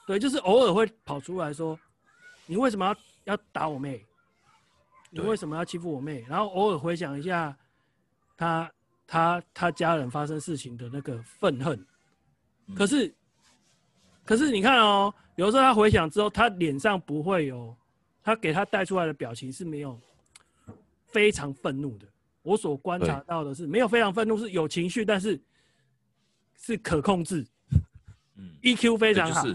对，就是偶尔会跑出来说，你为什么要打我妹？你为什么要欺负我妹？然后偶尔回想一下他家人发生事情的那个愤恨，可是你看哦，有时候他回想之后，他脸上不会有，他给他带出来的表情是没有非常愤怒的。我所观察到的是没有非常愤怒，是有情绪，但是可控制。EQ 非常好，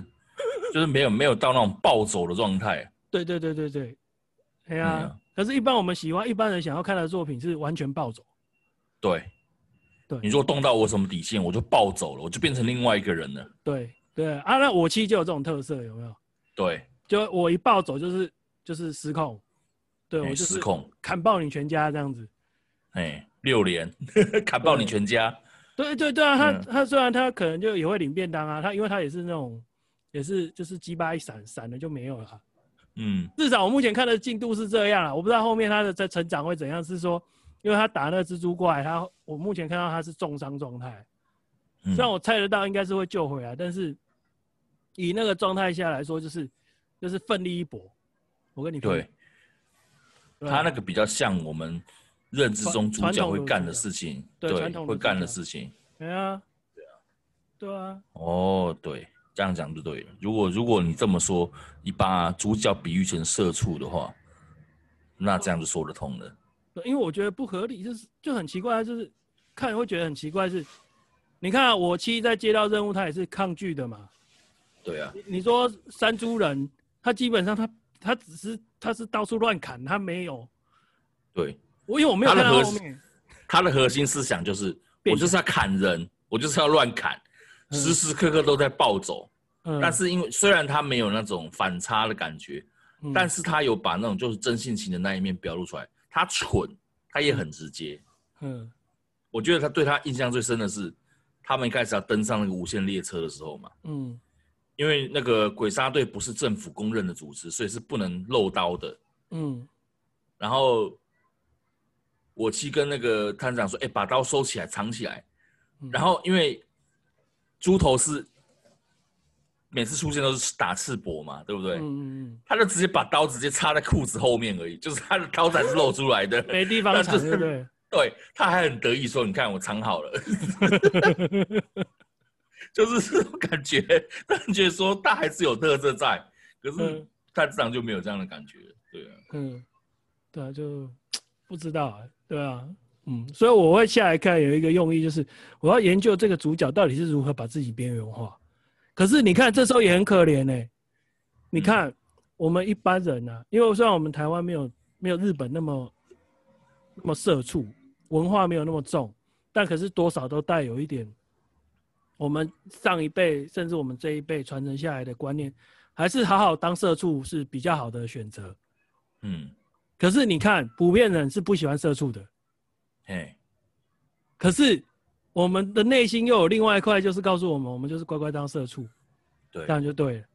就是没有到那种暴走的状态。对。哎呀。可是，一般我们喜欢一般人想要看的作品是完全暴走。对，对，你如果动到我什么底线，我就暴走了，我就变成另外一个人了。对对啊，那我其实就有这种特色，有没有？对，就我一暴走就是失控，对、我就是失控，砍爆你全家这样子。六连砍爆你全家。对对对啊，他虽然他可能就也会领便当啊，他因为他也是那种也是就是鸡巴一闪闪的就没有了、啊。嗯，至少我目前看的进度是这样啊，我不知道后面他的在成长会怎样，是说因为他打那个蜘蛛怪，我目前看到他是重伤状态，虽然我猜得到应该是会救回来，但是以那个状态下来说，就是奋力一搏。我跟你说，对，他那个比较像我们认知中主角会干的事情，对，会干的事情，对啊，对啊，对啊，哦，对。这样讲就对了。如果你这么说，你把主角比喻成社畜的话，那这样就说得通了。因为我觉得不合理，就很奇怪，就是看会觉得很奇怪是，你看、啊、我妻在接到任务，他也是抗拒的嘛。对啊。你说山猪人，他基本上他只是他是到处乱砍，他没有。对。因为我没有看到后面。他的核心思想就是，我就是要砍人，我就是要乱砍。时时刻刻都在暴走、但是因为虽然他没有那种反差的感觉、但是他有把那种就是真性情的那一面表露出来。他蠢，他也很直接。我觉得他对他印象最深的是，他们一开始要登上那个无限列车的时候嘛，因为那个鬼杀队不是政府公认的组织，所以是不能露刀的，然后我去跟那个探长说：“哎、欸，把刀收起来，藏起来。”然后因为猪头是每次出现都是打赤膊嘛，对不对？他就直接把刀直接插在裤子后面而已，就是他的刀才是露出来的，没地方藏，对不对？对，他还很得意说：“你看我藏好了。”就是这种感觉说他还是有特色在，可是他自然就没有这样的感觉，对啊，对啊，就不知道、欸，对啊。所以我会下来看有一个用意，就是我要研究这个主角到底是如何把自己边缘化。可是你看这时候也很可怜呢、欸。你看我们一般人啊，因为虽然我们台湾没有日本那么社畜，文化没有那么重，但可是多少都带有一点我们上一辈甚至我们这一辈传承下来的观念，还是好好当社畜是比较好的选择。可是你看普遍人是不喜欢社畜的。可是我们的内心又有另外一块，就是告诉我们，我们就是乖乖当社畜，对，这样就对了。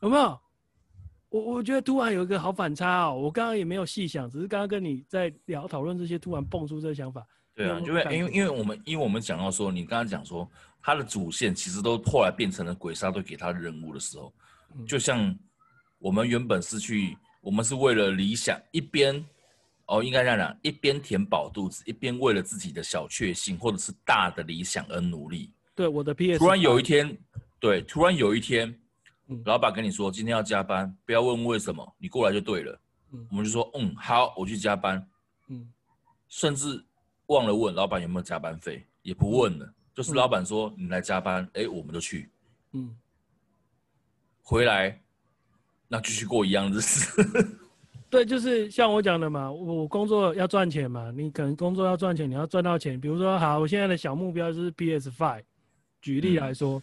有没有？我觉得突然有一个好反差哦，我刚刚也没有细想，只是刚刚跟你在聊讨论这些，突然蹦出这个想法。对啊，因为我们讲到说，你刚刚讲说他的主线其实都后来变成了鬼杀队给他的任务的时候，就像我们原本是去，我们是为了理想一边。哦，应该这样讲，一边填饱肚子，一边为了自己的小确幸或者是大的理想而努力。对，我的 PS5。突然有一天，老板跟你说今天要加班，不要问为什么，你过来就对了。我们就说好，我去加班。甚至忘了问老板有没有加班费，也不问了，就是老板说你来加班，哎、我们就去。回来，那继续过一样的日子。对，就是像我讲的嘛，我工作要赚钱嘛，你可能工作要赚钱，你要赚到钱。比如说，好，我现在的小目标就是 PS5， 举例来说，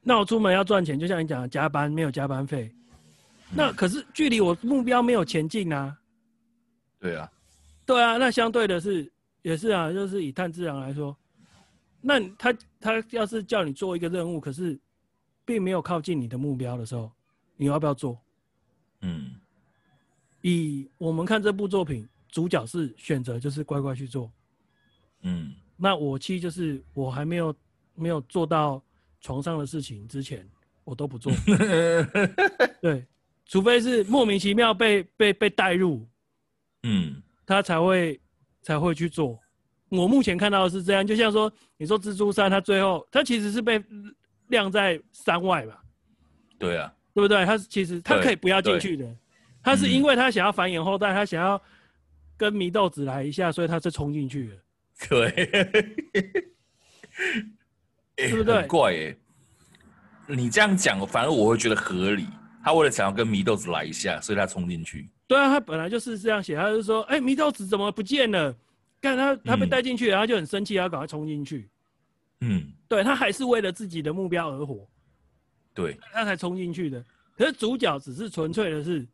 那我出门要赚钱，就像你讲的，加班没有加班费，那可是距离我目标没有前进啊。对啊，对啊，那相对的是也是啊，就是以炭治郎来说，那他要是叫你做一个任务，可是并没有靠近你的目标的时候，你要不要做？以我们看这部作品，主角是选择就是乖乖去做，那我其实就是我还没有做到床上的事情之前，我都不做，对，除非是莫名其妙被带入，他才会去做。我目前看到的是这样，就像说你说蜘蛛山，他最后他其实是被晾在山外嘛，对啊，对不对？他其实他可以不要进去的。他是因为他想要繁衍后代，他想要跟祢豆子来一下，所以他就冲进去了。对，对不对？很怪耶、欸，你这样讲，反而我会觉得合理。他为了想要跟祢豆子来一下，所以他冲进去。对啊，他本来就是这样写，他就说：“哎、欸，祢豆子怎么不见了？干他被带进去了，他就很生气，他赶快冲进去。嗯，对他还是为了自己的目标而活，对他才冲进去的。可是主角只是纯粹的是，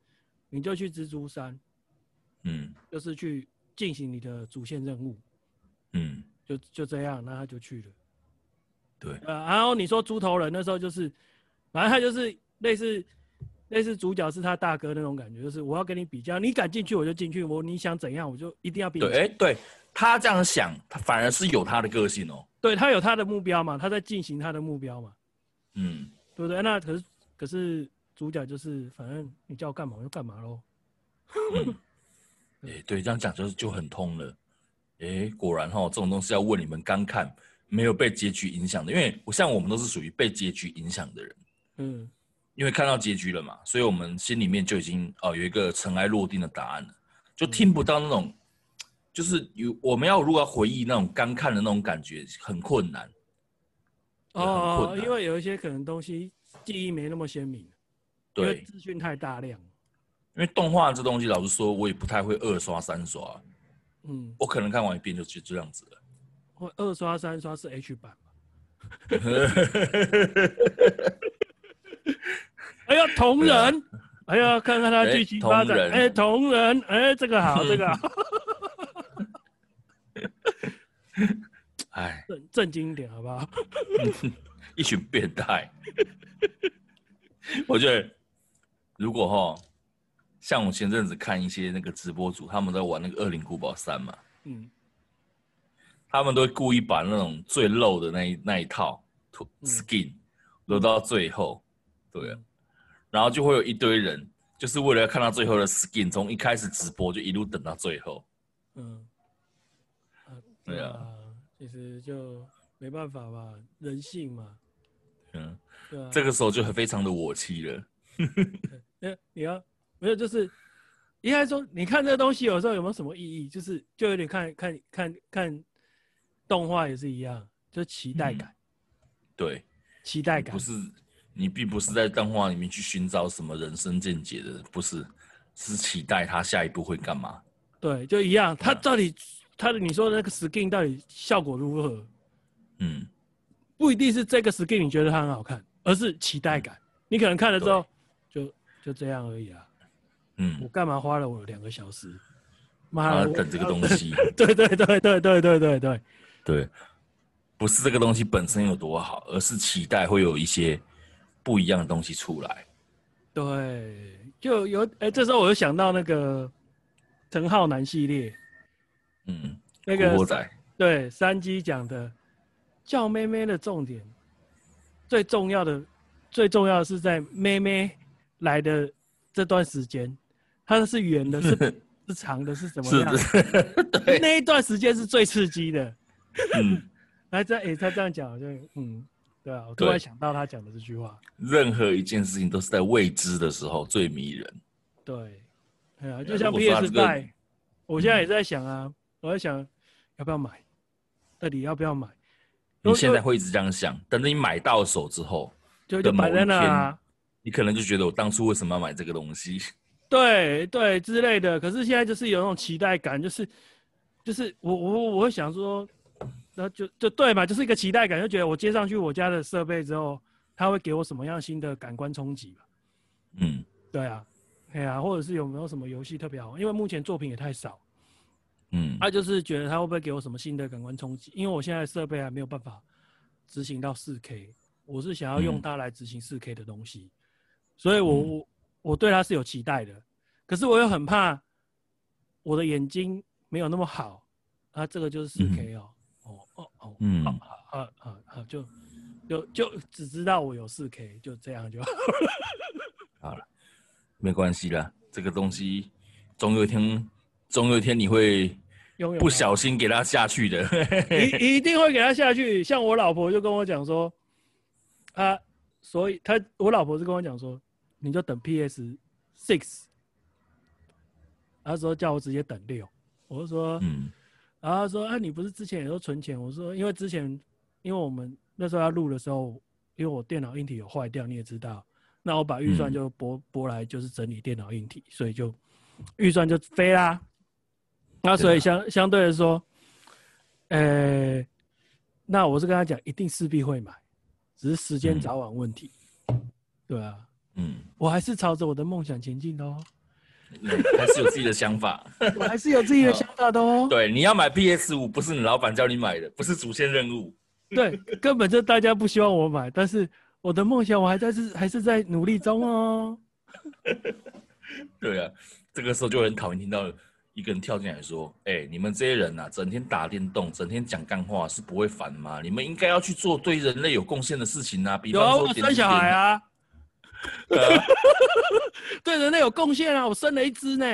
你就去蜘蛛山，嗯，就是去进行你的主线任务，嗯，就这样，那他就去了。对，然后你说猪头人那时候就是，反正他就是类似主角是他大哥那种感觉，就是我要跟你比较，你敢进去我就进去，你想怎样我就一定要比你。对，对他这样想，他反而是有他的个性哦。对他有他的目标嘛，他在进行他的目标嘛。嗯，对不对？那可是主角就是，反正你叫我干嘛我就干嘛喽。嗯欸、对，这样讲就很通了。哎、欸，果然哈，这种东西要问你们刚看没有被结局影响的，因为像我们都是属于被结局影响的人。嗯。因为看到结局了嘛，所以我们心里面就已经有一个尘埃落定的答案了，就听不到那种，就是我们如果要回忆那种刚看的那种感觉，很困难。哦，因为有一些可能东西记忆没那么鲜明，对，因为资讯太大量。因为动画这东西，老实说，我也不太会二刷三刷。嗯，我可能看完一遍就这样子了。会二刷三刷是 H 版嘛？哎呀，同人！哎呀，看看他剧情发展。哎，同人！哎，这个好，这个好。哎，正经一点好不好？一群变态。我觉得，如果哈，像我前阵子看一些那个直播主，他们在玩那个《恶灵古堡3》嘛，嗯，他们都会故意把那种最 low 的那一套 skin 留到最后。对、啊，然后就会有一堆人，就是为了看到最后的 skin， 从一开始直播就一路等到最后。嗯，对啊，其实就没办法吧，人性嘛。嗯，对啊，这个时候就很非常的我气了。你要没有就是，应该说你看这个东西有时候有没有什么意义？就是就有点看动画也是一样，就期待感。嗯、对，期待感不是。你并不是在动画里面去寻找什么人生见解的，不是，是期待他下一步会干嘛。对，就一样。他到底他你说的那个 skin 到底效果如何？嗯，不一定是这个 skin 你觉得它很好看，而是期待感。嗯、你可能看了之后就这样而已啊。嗯，我干嘛花了我2个小时？妈的，等这个东西。对对对对对对对对对，不是这个东西本身有多好，而是期待会有一些不一样的东西出来。对，就有这时候我就想到那个陈浩南系列，嗯，那个古惑仔，对，3G讲的叫妹妹的重点，最重要的是在妹妹来的这段时间，它是远的，是长的，是什么样的？对，那一段时间是最刺激的。嗯，然后他这样讲，就嗯。对啊，我突然想到他讲的这句话。任何一件事情都是在未知的时候最迷人。对，哎呀，就像 PS5、這個，我现在也在想啊，我在想要不要买，到底要不要买？你现在会一直这样想，等你买到手之后的某一天，你可能就觉得我当初为什么要买这个东西？对对之类的。可是现在就是有那种期待感，就是我会想说。那就对嘛，就是一个期待感，就觉得我接上去我家的设备之后，它会给我什么样新的感官冲击吧？嗯，对啊，哎呀、啊，或者是有没有什么游戏特别好？因为目前作品也太少，嗯，就是觉得它会不会给我什么新的感官冲击？因为我现在设备还没有办法执行到 4K， 我是想要用它来执行 4K 的东西，所以我对它是有期待的，可是我又很怕我的眼睛没有那么好，啊，这个就是 4K 哦。嗯，好，就只知道我有 4K， 就这样就好了。好了，没关系啦，这个东西总有一天你会不小心给它下去的。你一定会给它下去。像我老婆就跟我讲说，所以我老婆就跟我讲说，你就等 PS6， 她说叫我直接等6，我就说。然后他说：“你不是之前也都存钱？”我说：“因为之前，因为我们那时候要录的时候，因为我电脑硬体有坏掉，你也知道，那我把预算就拨来，就是整理电脑硬体，所以就预算就飞啦。那所以相对来说，那我是跟他讲，一定势必会买，只是时间早晚问题，对啊，我还是朝着我的梦想前进的哦。还是有自己的想法，我还是有自己的想法的哦。对，你要买 PS5 不是你老板叫你买的，不是主线任务。对，根本就大家不希望我买，但是我的梦想我还是在努力中哦。对啊，这个时候就很讨厌听到一个人跳进来说：“你们这些人啊，整天打电动，整天讲干话，是不会烦吗？你们应该要去做对人类有贡献的事情啊，比方说生小孩啊。”对人类有贡献啊！我生了一只呢。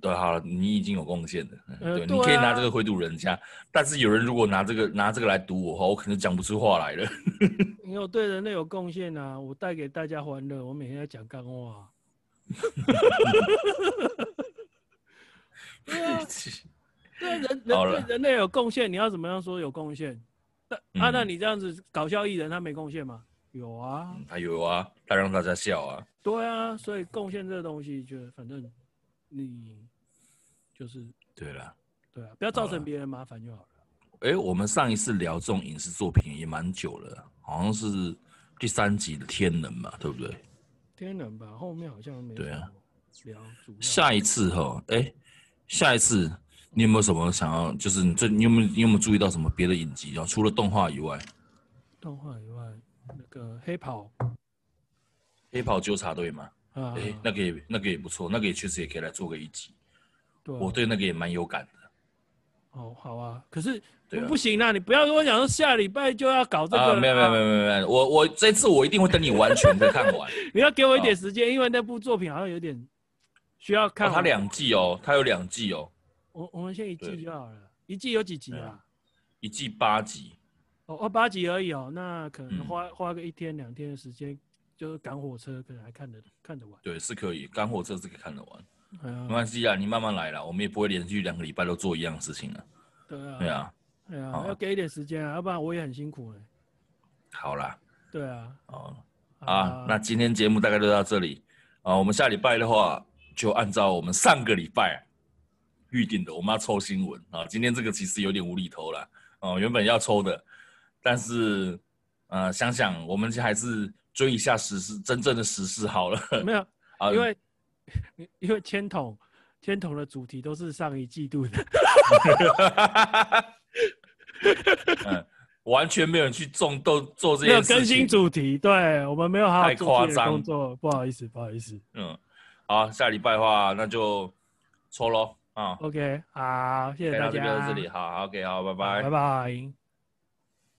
对，好了，你已经有贡献了。对，你可以拿这个回堵人家，但是有人如果拿这个来堵我，我可能讲不出话来了。因为我对人类有贡献啊，我带给大家欢乐，我每天在讲干话。对啊，对人类有贡献，你要怎么样说有贡献？那你这样子搞笑艺人，他没贡献吗？有啊，他有啊，他让大家笑啊。对啊，所以贡献这个东西，就反正你就是对啦，对啊，不要造成别人麻烦就好了。我们上一次聊这种影视作品也蛮久了，好像是第3集的《天能》嘛，对不对？天能吧，后面好像没对啊。聊下一次哈，下一次你有没有什么想要？就是你有没有注意到什么别的影集啊？除了动画以外，那个黑袍纠察队嘛，那个也不错，那个也确实也可以来做个1集。对啊，我对那个也蛮有感的。哦，好啊，可是不行啦，你不要跟我讲说下礼拜就要搞这个。没有，我这次我一定会等你完全的看完。你要给我一点时间，因为那部作品好像有点需要看完。它2季哦，它有2季哦。我们先1季就好了，1季有几集啊？1季8集。8集而已哦，那可能花个1天2天的时间，就是赶火车，可能还看得完。对，是可以赶火车是可以看得完，没关系啊，你慢慢来啦，我们也不会连续2个礼拜都做一样的事情了。对啊，要给一点时间啊，要不然我也很辛苦哎。好啦。对啊。那今天节目大概就到这里啊，我们下礼拜的话就按照我们上个礼拜预定的，我们要抽新闻啊，今天这个其实有点无厘头啦，原本要抽的。但是，想想我们还是追一下时事，真正的时事好了。没有，因为千筒的主题都是上一季度的。完全没有人去做这些事情。没有更新主题，对我们没有好好做这些工作，不好意思。好，下礼拜的话那就抽咯。OK，好，谢谢大家。到这里，好，OK，好，拜拜，拜拜。